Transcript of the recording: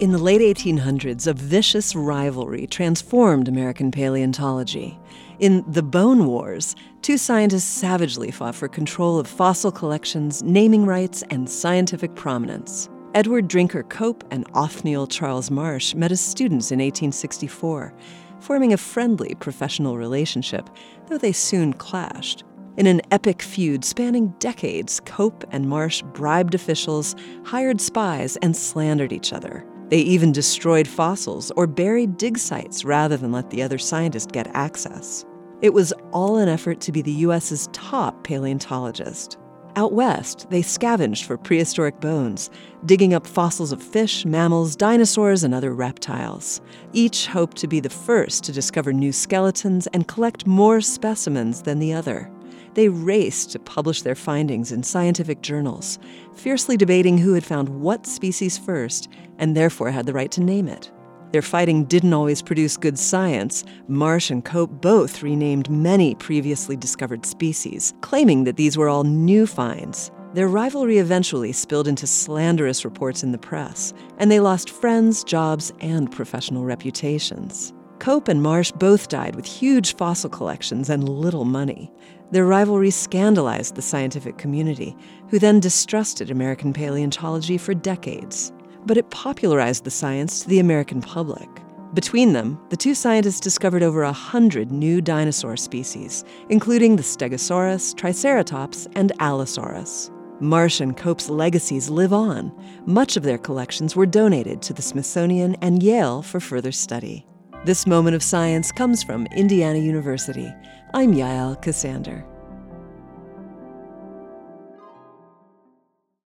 In the late 1800s, a vicious rivalry transformed American paleontology. In the Bone Wars, two scientists savagely fought for control of fossil collections, naming rights, and scientific prominence. Edward Drinker Cope and Othniel Charles Marsh met as students in 1864, forming a friendly professional relationship, though they soon clashed. In an epic feud spanning decades, Cope and Marsh bribed officials, hired spies, and slandered each other. They even destroyed fossils or buried dig sites rather than let the other scientist get access. It was all an effort to be the U.S.'s top paleontologist. Out west, they scavenged for prehistoric bones, digging up fossils of fish, mammals, dinosaurs, and other reptiles. Each hoped to be the first to discover new skeletons and collect more specimens than the other. They raced to publish their findings in scientific journals, fiercely debating who had found what species first and therefore had the right to name it. Their fighting didn't always produce good science. Marsh and Cope both renamed many previously discovered species, claiming that these were all new finds. Their rivalry eventually spilled into slanderous reports in the press, and they lost friends, jobs, and professional reputations. Cope and Marsh both died with huge fossil collections and little money. Their rivalry scandalized the scientific community, who then distrusted American paleontology for decades. But it popularized the science to the American public. Between them, the two scientists discovered over 100 new dinosaur species, including the Stegosaurus, Triceratops, and Allosaurus. Marsh and Cope's legacies live on. Much of their collections were donated to the Smithsonian and Yale for further study. This moment of science comes from Indiana University. I'm Yael Cassander.